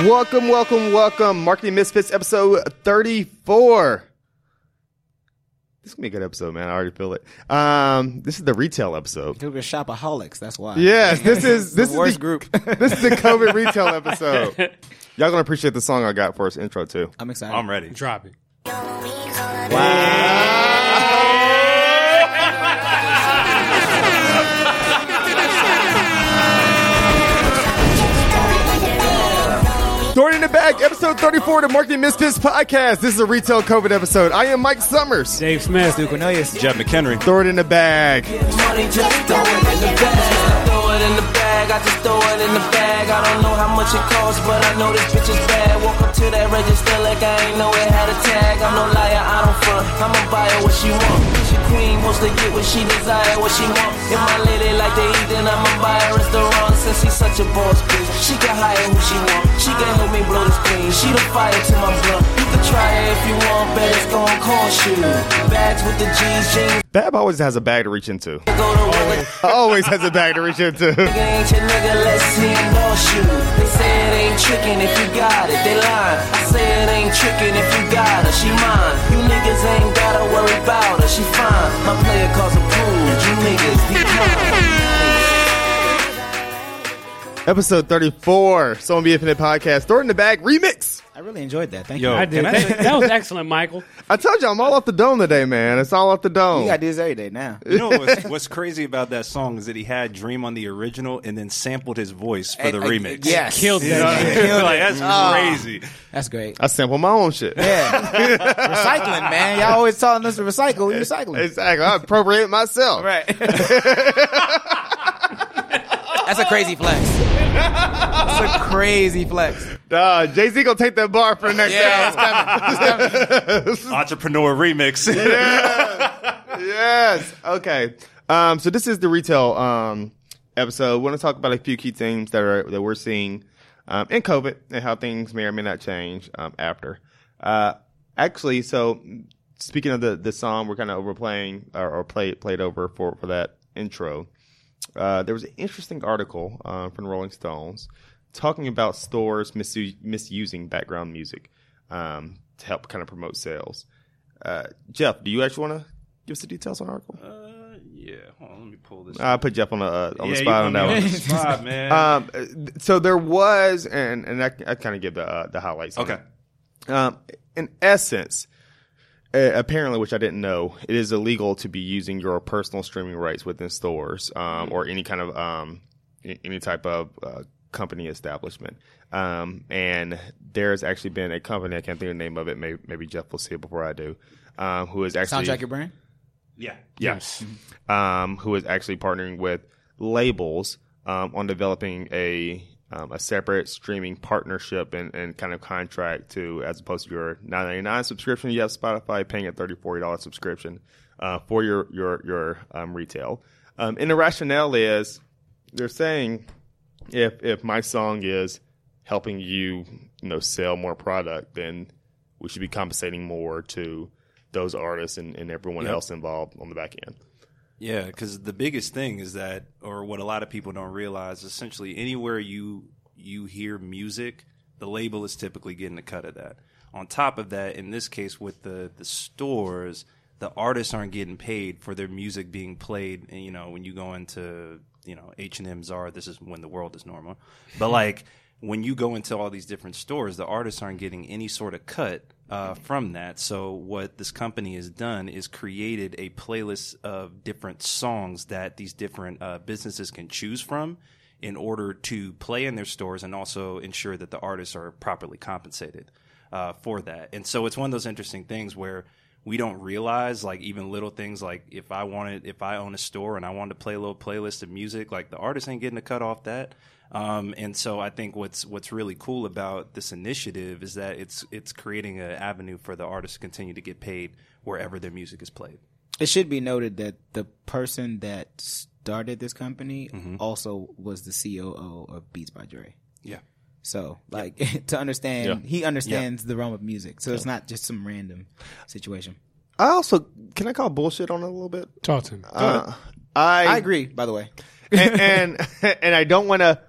Welcome. Marketing Misfits, episode 34. This is going to be a good episode, man. I already feel it. This is the retail episode. Dude, we're shopaholics. That's why. Yes, this is the worst group. This is the COVID retail episode. Y'all going to appreciate the song I got for us intro, too. I'm excited. I'm ready. Drop it. Wow. Throw it in the bag, episode 34 of the Marketing Misfits podcast. This is a retail COVID episode. I am Mike Summers. Dave Smith. Duke Cornelius. Jeff McHenry. Throw it in the bag. Throw it in the bag. Throw it in the bag. I just throw it in the bag. I don't know how much it costs, but I know this bitch is bad. Walk up to that register like I ain't know it had a tag. I'm no liar. I don't front. I'ma buy her what she wants. She queen wants to get what she desire, what she wants. If my lady like to eat, then I'ma buy her restaurant. Since she's such a boss bitch, she can hire who she wants. She can help me blow this clean. She the fire to my blood. You can try it if you want, but it's gonna cost you. Bags with the jeans. Bab always has a bag to reach into. Always has a bag to reach into. Ain't your nigga, let's see him lost you. They say it ain't tricking if you got it. They lying. I say it ain't tricking if you got her. She mine. You niggas ain't gotta worry about her. She fine. My player calls approved. You niggas be calm. Episode 34, Soul Be Infinite Podcast. Throw it in the bag remix. I really enjoyed that. Thank you. I did. That was excellent, Michael. I told you I'm all off the dome today, man. It's all off the dome. You got to do this every day now. You know what's crazy about that song is that he had Dream on the original and then sampled his voice for the remix. Yes. Killed it. Yeah. Like, that's crazy. That's great. I sample my own shit. Yeah. Recycling, man. Y'all always telling us to recycle. We recycling. Exactly. I appropriate myself. Right. That's a crazy flex. It's a crazy flex. Jay Z gonna take that bar for the next hour. It's coming. Entrepreneur remix. Yes. Okay. So this is the retail episode. We want to talk about a few key things that we're seeing in COVID and how things may or may not change after. Actually, so speaking of the song, we're kind of overplaying or played over for that intro. There was an interesting article from Rolling Stones talking about stores misusing background music to help kind of promote sales. Jeff, do you actually want to give us the details on the article? Yeah. Hold on, let me pull this. I put Jeff on the spot on that one. Spot, man. So there was, and I kind of give the highlights. Okay. In essence, apparently, which I didn't know, it is illegal to be using your personal streaming rights within stores or any kind of any type of company establishment. And there's actually been a company, I can't think of the name of it. Maybe Jeff will see it before I do. Who is actually Soundtrack Your Brand? Yeah. Yes. Mm-hmm. Who is actually partnering with labels on developing a separate streaming partnership and kind of contract to, as opposed to your $9.99 subscription, you have Spotify paying a $30, $40 subscription for your retail. And the rationale is they're saying if my song is helping you sell more product, then we should be compensating more to those artists and everyone else involved on the back end. Yeah, because the biggest thing is that, or what a lot of people don't realize, essentially anywhere you hear music, the label is typically getting a cut of that. On top of that, in this case with the stores, the artists aren't getting paid for their music being played. And, when you go into H&M's this is when the world is normal. But like when you go into all these different stores, the artists aren't getting any sort of cut from that. So what this company has done is created a playlist of different songs that these different businesses can choose from in order to play in their stores and also ensure that the artists are properly compensated for that. And so it's one of those interesting things where we don't realize, like, even little things like if I own a store and I wanted to play a little playlist of music, like the artists ain't getting a cut off that. And so I think what's really cool about this initiative is that it's creating an avenue for the artists to continue to get paid wherever their music is played. It should be noted that the person that started this company also was the COO of Beats by Dre. Yeah. So, like, to understand, he understands the realm of music. So it's not just some random situation. I also, can I call bullshit on it a little bit? Talk to him. I agree, by the way. and I don't want to...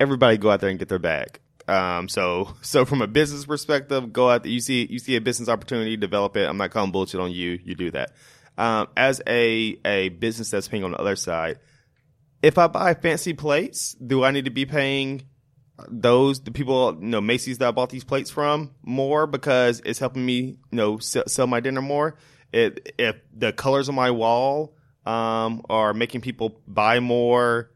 Everybody go out there and get their bag. So from a business perspective, go out there. You see a business opportunity, develop it. I'm not calling bullshit on you. You do that. As a business that's paying on the other side, if I buy fancy plates, do I need to be paying the people, Macy's that I bought these plates from more because it's helping me, sell my dinner more? If the colors on my wall are making people buy more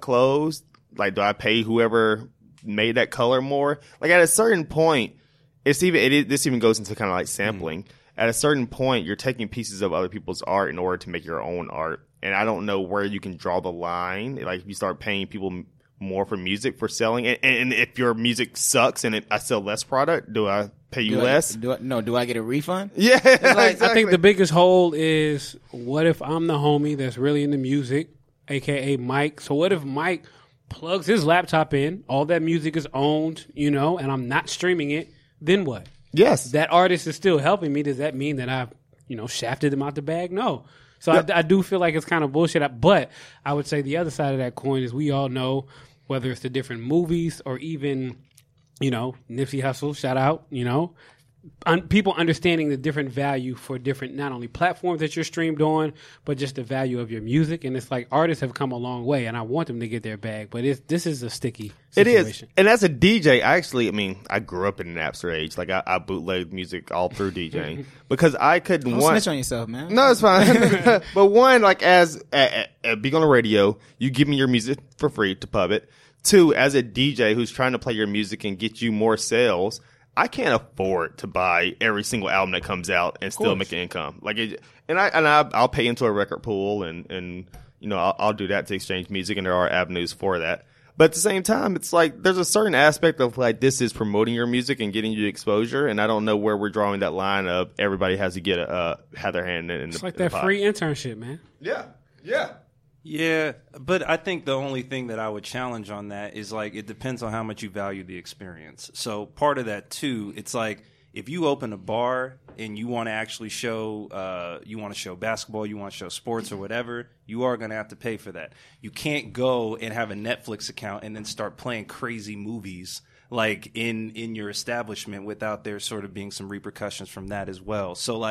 clothes, do I pay whoever made that color more? At a certain point, this even goes into kind of sampling. Mm. At a certain point, you're taking pieces of other people's art in order to make your own art. And I don't know where you can draw the line. If you start paying people more for music for selling, and if your music sucks and I sell less product, do I pay you less? Do I get a refund? Yeah, exactly. I think the biggest hole is, what if I'm the homie that's really into music, a.k.a. Mike? So what if Mike plugs his laptop in, all that music is owned, and I'm not streaming it, then what? Yes. That artist is still helping me. Does that mean that I've, shafted them out the bag? No. So yep. I do feel like it's kind of bullshit. But I would say the other side of that coin is, we all know, whether it's the different movies or even, Nipsey Hustle, shout out, people understanding the different value for different, not only platforms that you're streamed on, but just the value of your music. And it's like, artists have come a long way, and I want them to get their bag, but this is a sticky situation. It is. And as a DJ, I grew up in an Napster age. I bootlegged music all through DJing because I couldn't. Don't snitch on yourself, man. No, it's fine. But one, as being on the radio, you give me your music for free to pub it. Two, as a DJ who's trying to play your music and get you more sales, I can't afford to buy every single album that comes out and still make an income. I'll pay into a record pool and I'll do that to exchange music, and there are avenues for that. But at the same time, it's there's a certain aspect of this is promoting your music and getting you exposure, and I don't know where we're drawing that line of everybody has to get have their hand in. It's like that free internship, man. Yeah, yeah. Yeah, but I think the only thing that I would challenge on that is it depends on how much you value the experience. So part of that too, it's if you open a bar and you want to actually show basketball, you want to show sports or whatever, you are going to have to pay for that. You can't go and have a Netflix account and then start playing crazy movies in your establishment without there sort of being some repercussions from that as well. So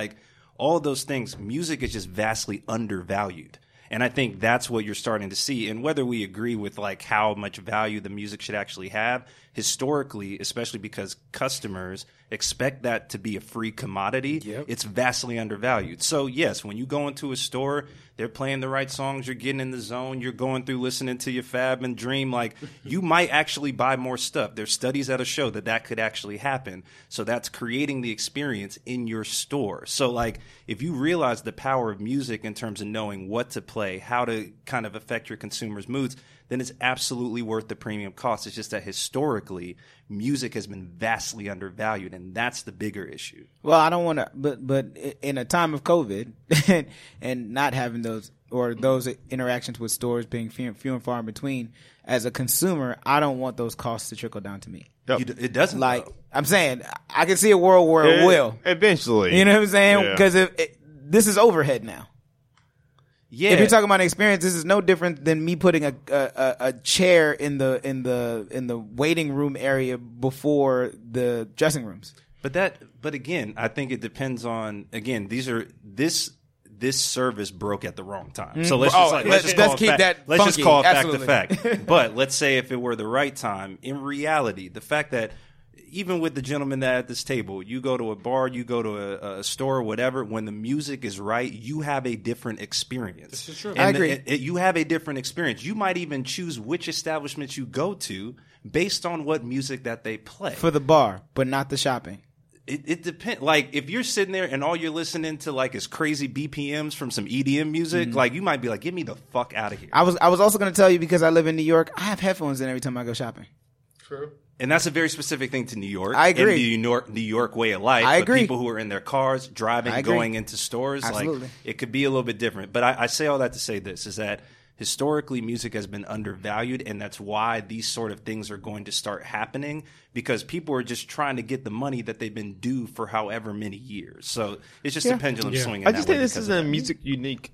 all those things, music is just vastly undervalued. And I think that's what you're starting to see. And whether we agree with how much value the music should actually have, historically, especially because customers expect that to be a free commodity, yep. It's vastly undervalued. So yes, when you go into a store, they're playing the right songs, you're getting in the zone, you're going through listening to your Fab and Dream, you might actually buy more stuff. There's studies that'll show that could actually happen. So that's creating the experience in your store. So if you realize the power of music in terms of knowing what to play, how to kind of affect your consumers' moods, then it's absolutely worth the premium cost. It's just that historically, music has been vastly undervalued, and that's the bigger issue. Well, I don't want to, but in a time of COVID and not having those interactions with stores being few and far in between, as a consumer, I don't want those costs to trickle down to me. Yep. It doesn't. I'm saying, I can see a world where it will eventually. You know what I'm saying? Because yeah. This is overhead now. Yeah. If you're talking about an experience, this is no different than me putting a chair in the waiting room area before the dressing rooms. But again, I think it depends on, again, this service broke at the wrong time. So let's just call it fact to fact. But let's say if it were the right time, in reality, the fact that even with the gentleman that at this table, you go to a bar, you go to a store, whatever, when the music is right, you have a different experience. This is true. And I agree. You have a different experience. You might even choose which establishments you go to based on what music that they play. For the bar, but not the shopping. It depends. If you're sitting there and all you're listening to is crazy BPMs from some EDM music, mm-hmm. You might be like, get me the fuck out of here. I was also going to tell you, because I live in New York, I have headphones in every time I go shopping. True. And that's a very specific thing to New York. I agree. And the New York way of life. I agree. But people who are in their cars, driving, going into stores, it could be a little bit different. But I say all that to say this, is that historically music has been undervalued, and that's why these sort of things are going to start happening, because people are just trying to get the money that they've been due for however many years. So it's just a pendulum swing. I just think this is a music unique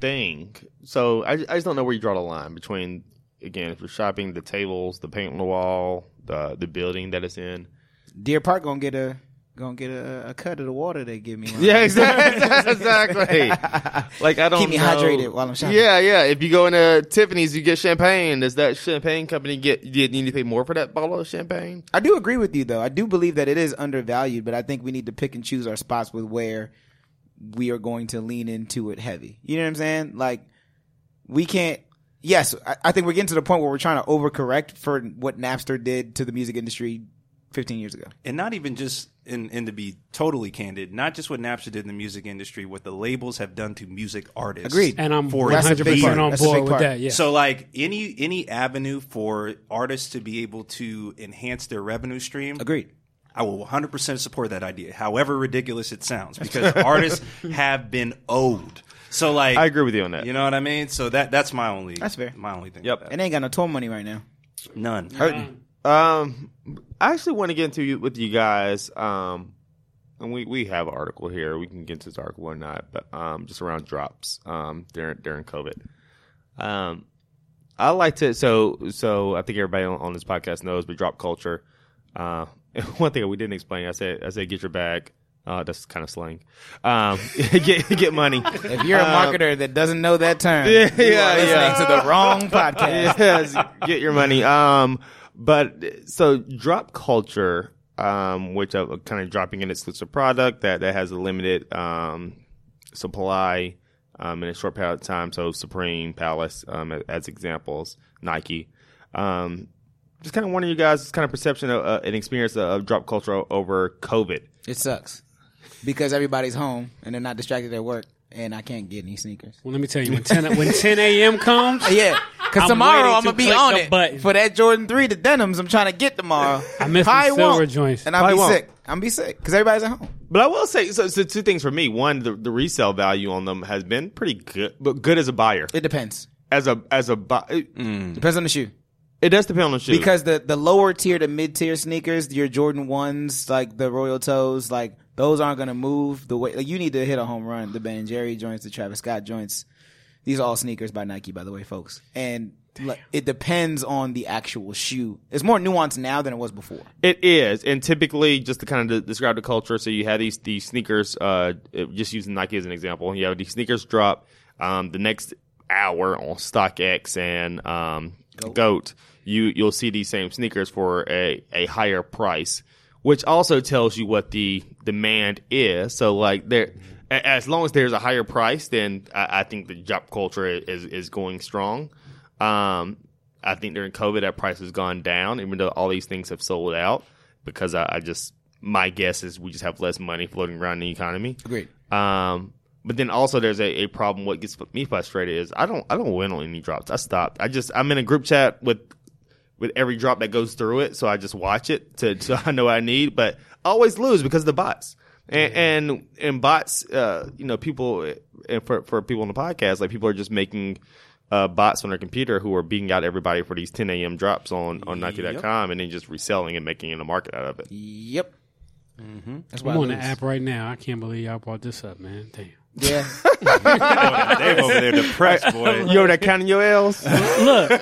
thing. So I just don't know where you draw the line between again, if you're shopping, the tables, the paint on the wall, the building that it's in. Deer Park gonna get a cut of the water they give me. Yeah, exactly. Like I don't keep me hydrated while I'm shopping. Yeah. If you go into Tiffany's, you get champagne. Does that champagne company do you need to pay more for that bottle of champagne? I do agree with you though. I do believe that it is undervalued, but I think we need to pick and choose our spots with where we are going to lean into it heavy. You know what I'm saying? Like we can't. Yes, I think we're getting to the point where we're trying to overcorrect for what Napster did to the music industry 15 years ago. And not even just, and to be totally candid, not just what Napster did in the music industry, what the labels have done to music artists. Agreed. And I'm 100% on board with that. Yeah. So like any avenue for artists to be able to enhance their revenue stream. Agreed. I will 100% support that idea, however ridiculous it sounds, because artists have been owed. So like I agree with you on that. You know what I mean? So that's my only thing. Yep. And ain't got no tour money right now. None. Hurting. I actually want to get into with you guys. And we have an article here. We can get into this article or not, but just around drops during COVID. I like to so I think everybody on this podcast knows, but drop culture. One thing we didn't explain, I said get your bag. That's kind of slang. Get money. If you're a marketer that doesn't know that term, you are listening to the wrong podcast. Yes, get your money. But so drop culture, which are kind of dropping an exclusive product that has a limited supply in a short period of time. So Supreme, Palace, as examples, Nike. Just kind of wondering you guys' kind of perception of an experience of drop culture over COVID. It sucks. Because everybody's home and they're not distracted at work, and I can't get any sneakers. Well, let me tell you, when 10 a.m. comes, yeah, because tomorrow I'm gonna be on it button. For that Jordan 3, the denims I'm trying to get tomorrow. I miss the silver joints, and I'm be sick because everybody's at home. But I will say, so two things for me: one, the resale value on them has been pretty good, but good as a buyer. It depends. Depends on the shoe. It does depend on the shoe. Because the lower tier to mid-tier sneakers, your Jordan 1s, like the Royal Toes, like those aren't going to move the way. Like, you need to hit a home run. The Ben & Jerry joints, the Travis Scott joints. These are all sneakers by Nike, by the way, folks. And it depends on the actual shoe. It's more nuanced now than it was before. It is. And typically, just to kind of describe the culture, so you have these sneakers, just using Nike as an example. You have these sneakers drop the next hour on Stock X and Goat. You'll see these same sneakers for a higher price, which also tells you what the demand is. So like there, as long as there's a higher price, then I think the drop culture is going strong. I think during COVID that price has gone down, even though all these things have sold out, because my guess is we just have less money floating around in the economy. Agreed. But then also there's a problem. What gets me frustrated is I don't win on any drops. I stopped. I'm in a group chat with every drop that goes through it, so I just watch it so I know what I need. But I always lose because of the bots and bots. People and for people on the podcast, like people are just making bots on their computer who are beating out everybody for these 10 a.m. drops on Nike.com and then just reselling and making a market out of it. Yep. Mm-hmm. That's why I'm on the app right now. I can't believe y'all brought this up, man. Damn. Yeah. They're over there depressed, boy. Yo, that counting your L's? Look,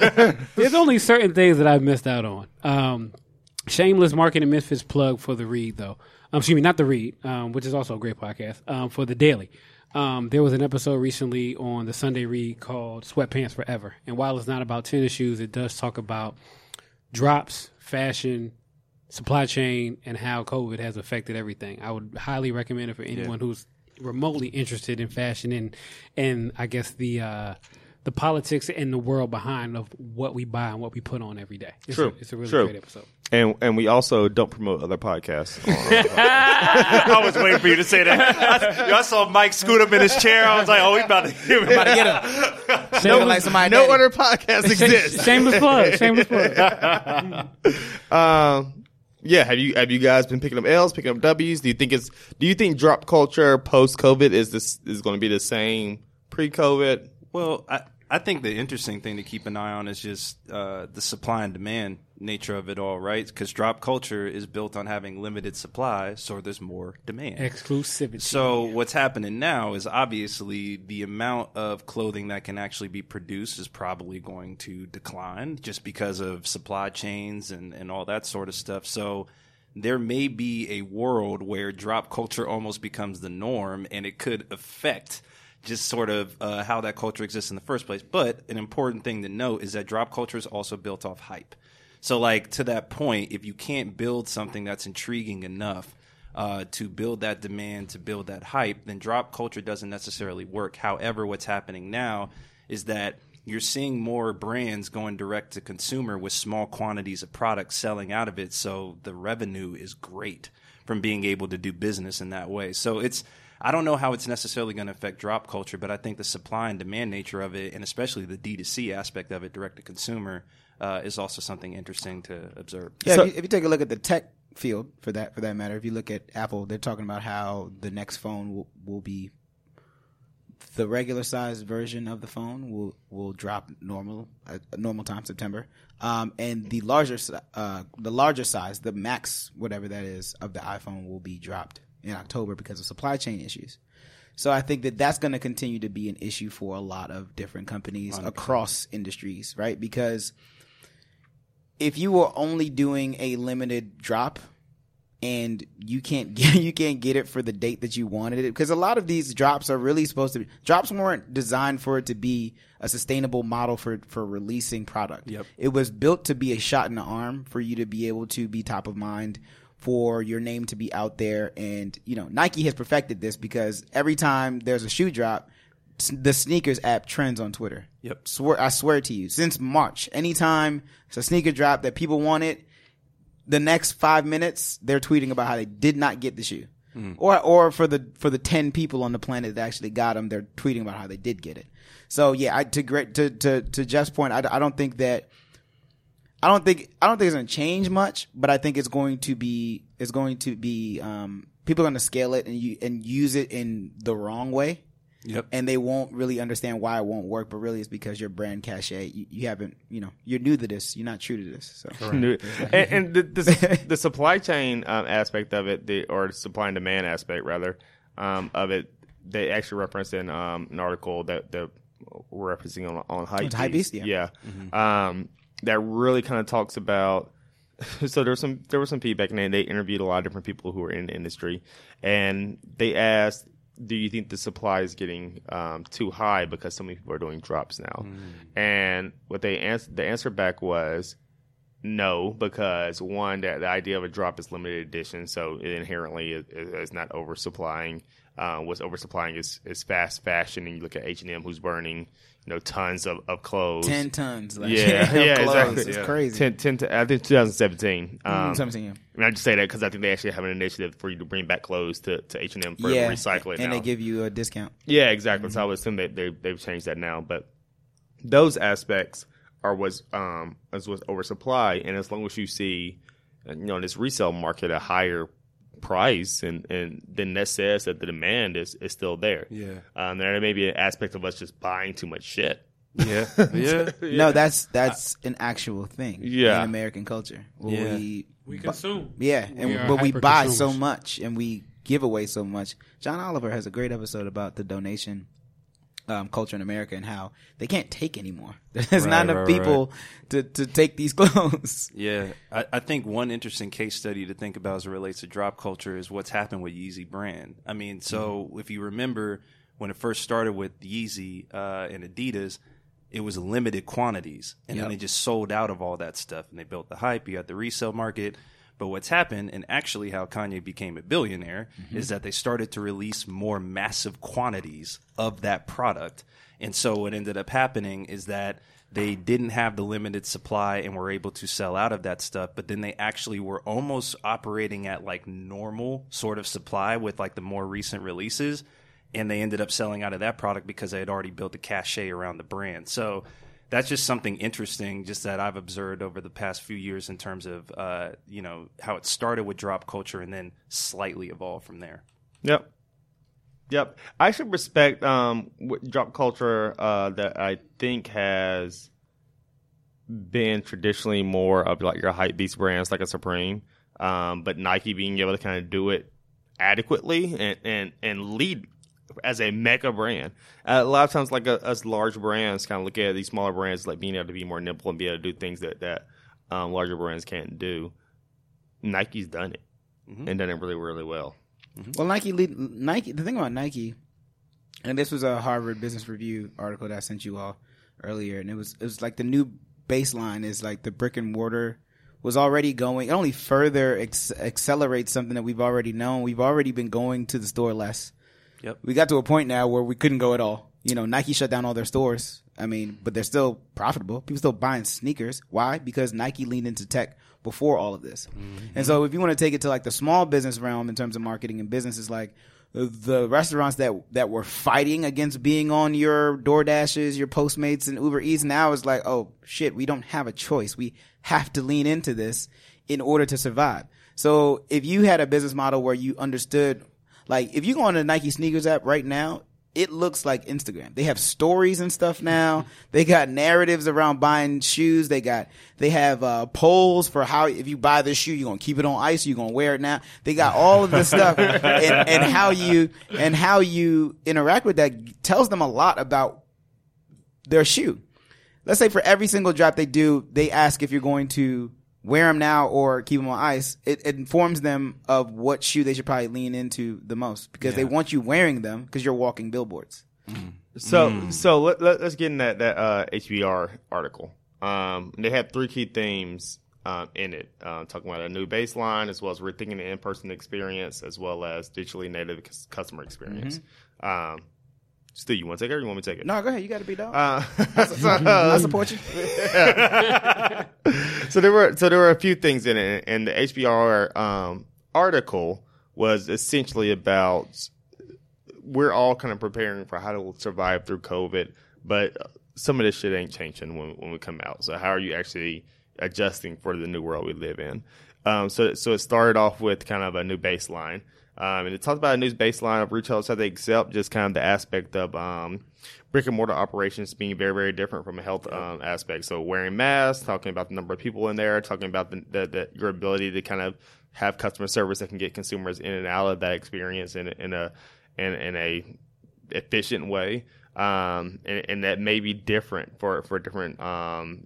there's only certain things that I missed out on. Shameless Marketing Misfits plug for The Read, though. Excuse me, not The Read, which is also a great podcast, for The Daily. There was an episode recently on the Sunday Read called Sweatpants Forever. And while it's not about tennis shoes, it does talk about drops, fashion, supply chain, and how COVID has affected everything. I would highly recommend it for anyone who's remotely interested in fashion and I guess the politics and the world behind of what we buy and what we put on every day. It's a really great episode. And we also don't promote other podcasts. I was waiting for you to say that. I saw Mike scoot up in his chair. I was like, oh, we about to get him. No other podcast exists. Shameless plug. Yeah, have you guys been picking up L's, picking up W's? Do you think drop culture post COVID is going to be the same pre COVID? Well, I think the interesting thing to keep an eye on is just the supply and demand nature of it all, right? Because drop culture is built on having limited supply, so there's more demand. Exclusivity. So what's happening now is obviously the amount of clothing that can actually be produced is probably going to decline just because of supply chains and all that sort of stuff. So there may be a world where drop culture almost becomes the norm, and it could affect just sort of how that culture exists in the first place. But an important thing to note is that drop culture is also built off hype. So, like, to that point, if you can't build something that's intriguing enough to build that demand, to build that hype, then drop culture doesn't necessarily work. However, what's happening now is that you're seeing more brands going direct to consumer with small quantities of products selling out of it. So the revenue is great from being able to do business in that way. So it's, I don't know how it's necessarily going to affect drop culture, but I think the supply and demand nature of it, and especially the D2C aspect of it, direct to consumer, is also something interesting to observe. Yeah, so, if you take a look at the tech field, for that matter, if you look at Apple, they're talking about how the next phone will be the regular size version of the phone will drop normal time, September, and the larger size, the max whatever that is of the iPhone, will be dropped in October because of supply chain issues. So I think that's going to continue to be an issue for a lot of different companies across industries, right? Because if you are only doing a limited drop and you can't get it for the date that you wanted it, because a lot of these drops are really supposed to be – drops weren't designed for it to be a sustainable model for releasing product. Yep. It was built to be a shot in the arm for you to be able to be top of mind, for your name to be out there. And, you know, Nike has perfected this because every time there's a shoe drop, the sneakers app trends on Twitter. Yep. I swear to you, since March, anytime it's a sneaker drop that people want it, the next 5 minutes, they're tweeting about how they did not get the shoe. Mm. Or for the 10 people on the planet that actually got them, they're tweeting about how they did get it. So, yeah, to Jeff's point, I don't think it's going to change much, but I think it's going to be people are going to scale it and use it in the wrong way. Yep. And they won't really understand why it won't work, but really it's because your brand cachet, you haven't, you know, you're new to this, you're not true to this. So. Correct. And the supply chain aspect of it, or supply and demand aspect rather of it, they actually referenced in an article that we're referencing on Hypebeast. Yeah. Mm-hmm. That really kind of talks about. So there was some feedback, and they interviewed a lot of different people who were in the industry, and they asked, "Do you think the supply is getting too high because so many people are doing drops now?" Mm. And what they answered, the answer back was no, because one, that the idea of a drop is limited edition, so it inherently is not oversupplying. What's oversupplying is fast fashion, and you look at H&M, who's burning, you know, tons of clothes. 10 tons. Like, yeah, exactly. It's crazy. 10 I think 2017. 17, yeah. And I just say that because I think they actually have an initiative for you to bring back clothes to H&M for recycling. And now they give you a discount. Yeah, exactly. Mm-hmm. So I would assume that they've changed that now. But those aspects are what's oversupply. And as long as you see, you know, this resale market a higher price, and then that says that the demand is still there. Yeah. There may be an aspect of us just buying too much shit. Yeah. Yeah. No, that's an actual thing. Yeah. In American culture. We consume. Yeah. But we buy so much and we give away so much. John Oliver has a great episode about the donation culture in America and how they can't take anymore. There's not enough people to take these clothes. Yeah. I think one interesting case study to think about as it relates to drop culture is what's happened with Yeezy brand. I mean, so if you remember when it first started with Yeezy and Adidas, it was limited quantities. And then they just sold out of all that stuff and they built the hype. You had the resale market. But what's happened, and actually how Kanye became a billionaire, is that they started to release more massive quantities of that product. And so what ended up happening is that they didn't have the limited supply and were able to sell out of that stuff. But then they actually were almost operating at like normal sort of supply with like the more recent releases. And they ended up selling out of that product because they had already built a cachet around the brand. So that's just something interesting, just that I've observed over the past few years in terms of, you know, how it started with drop culture and then slightly evolved from there. Yep. Yep. I should respect drop culture that I think has been traditionally more of like your hype beast brands like a Supreme, but Nike being able to kind of do it adequately and lead as a mega brand. A lot of times, like us large brands kind of look at these smaller brands like being able to be more nimble and be able to do things that larger brands can't do. Nike's done it and done it really, really well. Mm-hmm. Well, Nike. The thing about Nike, and this was a Harvard Business Review article that I sent you all earlier, and it was like the new baseline is like the brick and mortar was already going. It only further accelerates something that we've already known. We've already been going to the store less. Yep. We got to a point now where we couldn't go at all. You know, Nike shut down all their stores. I mean, but they're still profitable. People still buying sneakers. Why? Because Nike leaned into tech before all of this. Mm-hmm. And so if you want to take it to like the small business realm in terms of marketing and business, is like the restaurants that were fighting against being on your DoorDashes, your Postmates and Uber Eats now is like, oh shit, we don't have a choice. We have to lean into this in order to survive. So if you had a business model where you understood, like if you go on the Nike sneakers app right now, it looks like Instagram. They have stories and stuff now. They got narratives around buying shoes. They have polls for how, if you buy this shoe, you're going to keep it on ice, you're going to wear it now. They got all of this stuff and how you interact with that tells them a lot about their shoe. Let's say for every single drop they do, they ask if you're going to wear them now or keep them on ice. It informs them of what shoe they should probably lean into the most because they want you wearing them because you're walking billboards. Mm. So let's get in that HBR article. They had three key themes in it, talking about a new baseline as well as rethinking the in-person experience as well as digitally native customer experience. Mm-hmm. Stu, you want to take it or you want me to take it? No, go ahead. You got to be dog. I support you. So there were a few things in it, and the HBR article was essentially about we're all kind of preparing for how to survive through COVID, but some of this shit ain't changing when we come out. So how are you actually adjusting for the new world we live in? So it started off with kind of a new baseline. And it talks about a new baseline of retailers, how they accept just kind of the aspect of brick and mortar operations being very, very different from a health aspect. So wearing masks, talking about the number of people in there, talking about the your ability to kind of have customer service that can get consumers in and out of that experience in a efficient way. And that may be different for different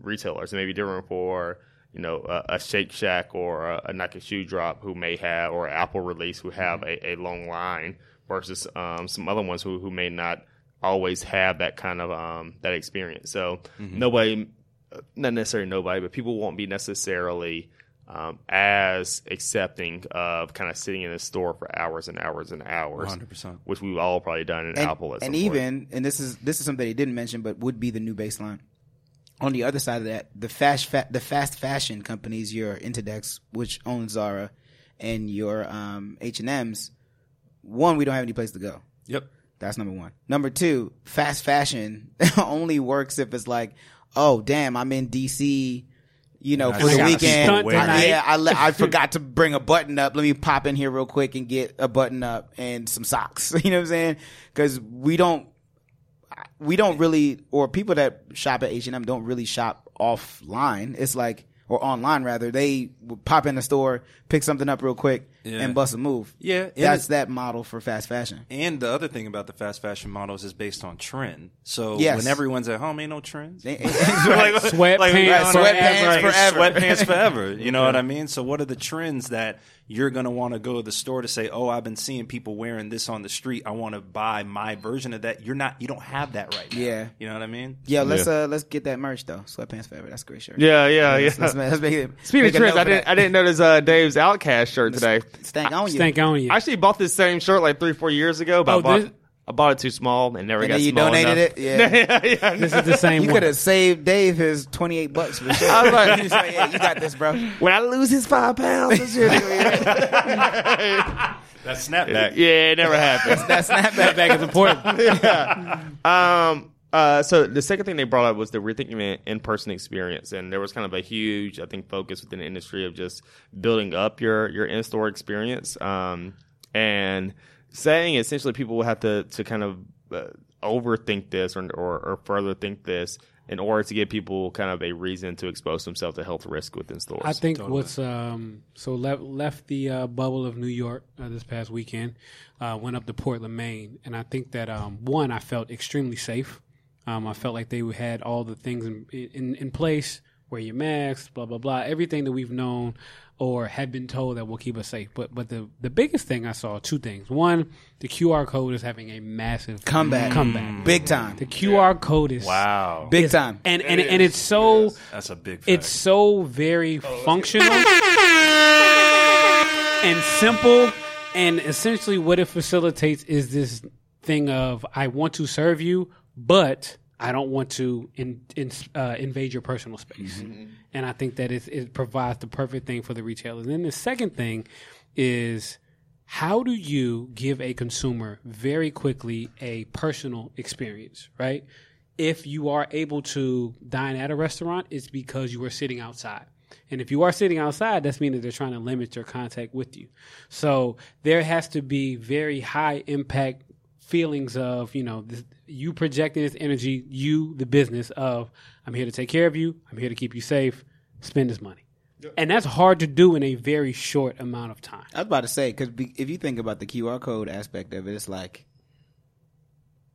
retailers. It may be different for, you know, a Shake Shack or a Nike shoe drop who may have, or Apple release who have a long line versus some other ones who may not always have that kind of that experience. So nobody, not necessarily nobody, but people won't be necessarily as accepting of kind of sitting in a store for hours and hours and hours, 100%, which we've all probably done in Apple at some point. And this is something they didn't mention, but would be the new baseline. On the other side of that, the fast fashion companies, your Interdex, which owns Zara, and your H&M's, one, we don't have any place to go. Yep. That's number one. Number two, fast fashion only works if it's like, oh, damn, I'm in D.C., you know, for the weekend. I forgot to bring a button up. Let me pop in here real quick and get a button up and some socks. You know what I'm saying? Because we don't really, or people that shop at H&M don't really shop offline. It's like, or online rather. They pop in the store, pick something up real quick, and bust a move. Yeah. That's that model for fast fashion. And the other thing about the fast fashion models is based on trend. So when everyone's at home, ain't no trends. Sweatpants forever. You know what I mean? So what are the trends that you're going to want to go to the store to say, oh, I've been seeing people wearing this on the street. I want to buy my version of that. You don't have that right now. Yeah. You know what I mean? Yeah, let's get that merch, though. Sweatpants forever. That's a great shirt. Let's make it. Speaking of trends, I didn't notice Dave's Outcast shirt today. Stank on you. I actually bought this same shirt like 3-4 years ago, but I bought it too small and never got small enough. And then you donated it? Yeah. This is the same one. You could have saved Dave his $28 for sure. I was like, you got this, bro. When I lose his 5 pounds, it's really weird. That snapback. Yeah, it never happens. That snapback is important. Yeah. So the second thing they brought up was the rethinking in-person experience. And there was kind of a huge, I think, focus within the industry of just building up your in-store experience. And saying essentially people will have to kind of overthink this or further think this in order to give people kind of a reason to expose themselves to health risk within stores. I think totally. What's left the bubble of New York this past weekend, went up to Portland, Maine. And I think that, one, I felt extremely safe. I felt like they had all the things in place, wear your mask, blah, blah, blah, everything that we've known or have been told that will keep us safe. But the biggest thing I saw, two things. One, the QR code is having a massive comeback. Big time. The QR code is... Wow. Big time. And it's so... It that's a big fact. It's so very functional and simple. And essentially what it facilitates is this thing of, I want to serve you, but I don't want to invade your personal space. Mm-hmm. And I think that it provides the perfect thing for the retailers. And then the second thing is, how do you give a consumer very quickly a personal experience, right? If you are able to dine at a restaurant, it's because you are sitting outside. And if you are sitting outside, that's meaning that they're trying to limit your contact with you. So there has to be very high impact feelings of, you know, this, you projecting this energy, you, the business of, I'm here to take care of you, I'm here to keep you safe, spend this money. Yep. And that's hard to do in a very short amount of time. I was about to say, because if you think about the QR code aspect of it, it's like,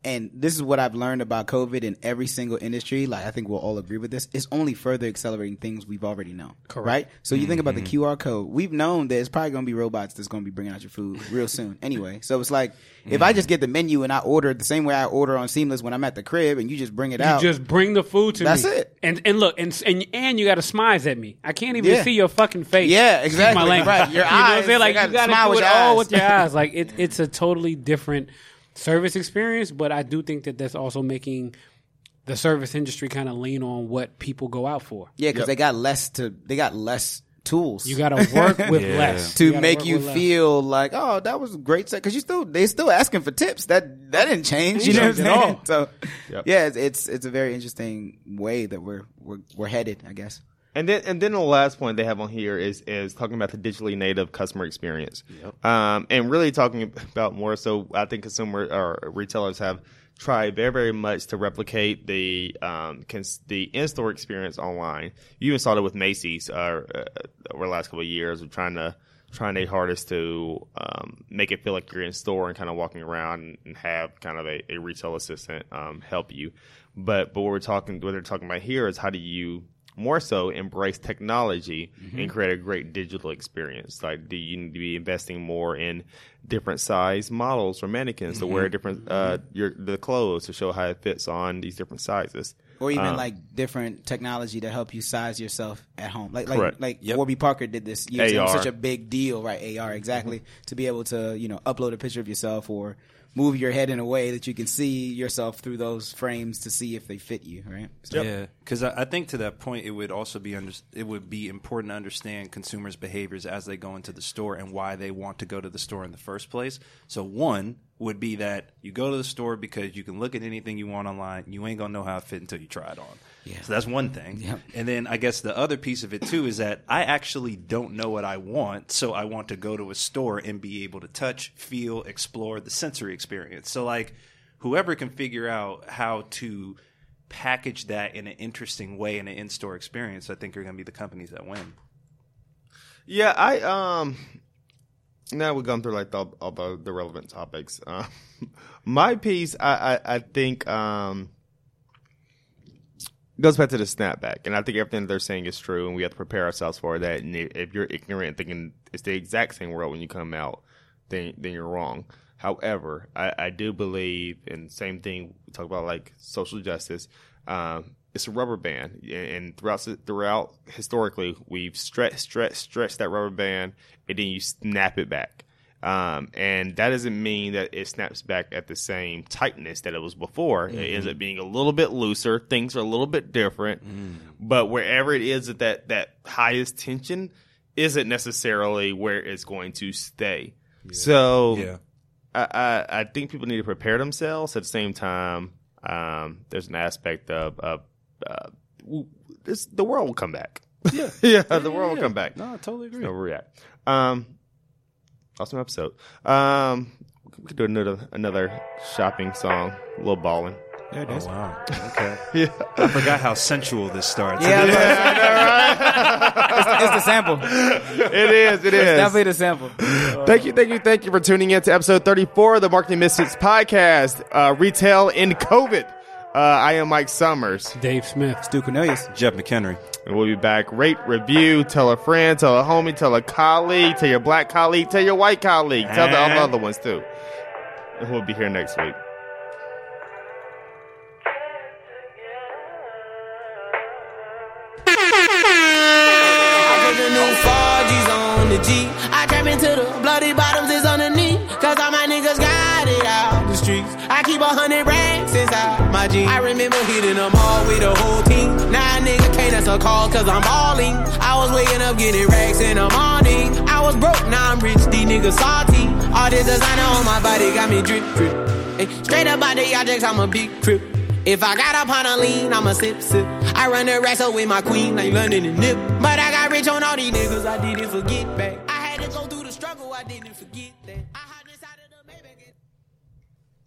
and this is what I've learned about COVID in every single industry, like I think we'll all agree with this, it's only further accelerating things we've already known. Correct. Right? So you think about the QR code, we've known that it's probably going to be robots that's going to be bringing out your food real soon anyway. So it's like, if I just get the menu and I order the same way I order on Seamless when I'm at the crib and you just bring it out. You just bring the food to me. That's it. And look, and you got to smize at me. I can't even see your fucking face. Yeah, exactly. My language. Right. Your eyes. You know what I'm saying? Like, you got to do it all with your eyes. Like, it's a totally different service experience, but I do think that that's also making the service industry kind of lean on what people go out for. Yeah, because they got less tools. You got to work with less to make you feel like, oh, that was great, because they're still asking for tips. That didn't change, you know what I'm saying? So it's a very interesting way that we're headed, I guess. And then the last point they have on here is talking about the digitally native customer experience, and really talking about more. So I think consumer or retailers have tried very, very much to replicate the in-store experience online. You even saw that with Macy's over the last couple of years, of trying their hardest to make it feel like you're in store and kind of walking around and have kind of a retail assistant help you. But what they're talking about here is, how do you more so embrace technology and create a great digital experience? Like, do you need to be investing more in different size models or mannequins to wear different the clothes to show how it fits on these different sizes? Or even like different technology to help you size yourself at home. Like Warby Parker did this years ago. It was such a big deal, right? AR, exactly. To be able to, upload a picture of yourself or move your head in a way that you can see yourself through those frames to see if they fit you, right? So. Yeah, because I think to that point, it would also be important to understand consumers' behaviors as they go into the store and why they want to go to the store in the first place. So one would be that you go to the store because you can look at anything you want online. You ain't going to know how it fit until you try it on. Yeah. So that's one thing. Yep. And then I guess the other piece of it, too, is that I actually don't know what I want, so I want to go to a store and be able to touch, feel, explore the sensory experience. So, like, whoever can figure out how to package that in an interesting way in an in-store experience, I think are going to be the companies that win. Yeah, now we've gone through like all the relevant topics. My piece, I think, goes back to the snapback, and I think everything they're saying is true, and we have to prepare ourselves for that. And if you're ignorant, thinking it's the exact same world when you come out, then you're wrong. However, I do believe, and same thing we talk about, like social justice. It's a rubber band, and throughout historically, we've stretched that rubber band, and then you snap it back. And that doesn't mean that it snaps back at the same tightness that it was before. It ends up being a little bit looser. Things are a little bit different. But wherever it is at that highest tension isn't necessarily where it's going to stay. Yeah. So I think people need to prepare themselves. At the same time, there's an aspect of the world will come back. Yeah. The world will come back. No, I totally agree. Overreact. Awesome episode. We could do another shopping song, a little ballin'. There it is. Oh, wow. Okay. Yeah. I forgot how sensual this starts. Yeah, right? It's the sample. It is. It's definitely the sample. Thank you for tuning in to episode 34 of the Marketing Misfits podcast, Retail in COVID. I am Mike Summers. Dave Smith. It's Duke Cornelius. Jeff McHenry. And we'll be back. Rate, review, tell a friend, tell a homie, tell a colleague, tell your black colleague, tell your white colleague, tell all the other ones too. And we'll be here next week. I trap into the bloody bottoms is underneath, cause all my niggas got it out the streets. I keep 100 racks inside my jeans. I remember hitting them all with the whole team. Now a nigga can't answer calls cause I'm balling. I was waking up getting racks in the morning. I was broke, now I'm rich, these niggas salty. All this designer on my body got me drip, drip. Ay, straight up out the objects, I'm a big trip. If I got up on a lean, I'm a sip, sip. I run the racks up with my queen, like London and Nip. But I got rich on all these niggas, I didn't forget back.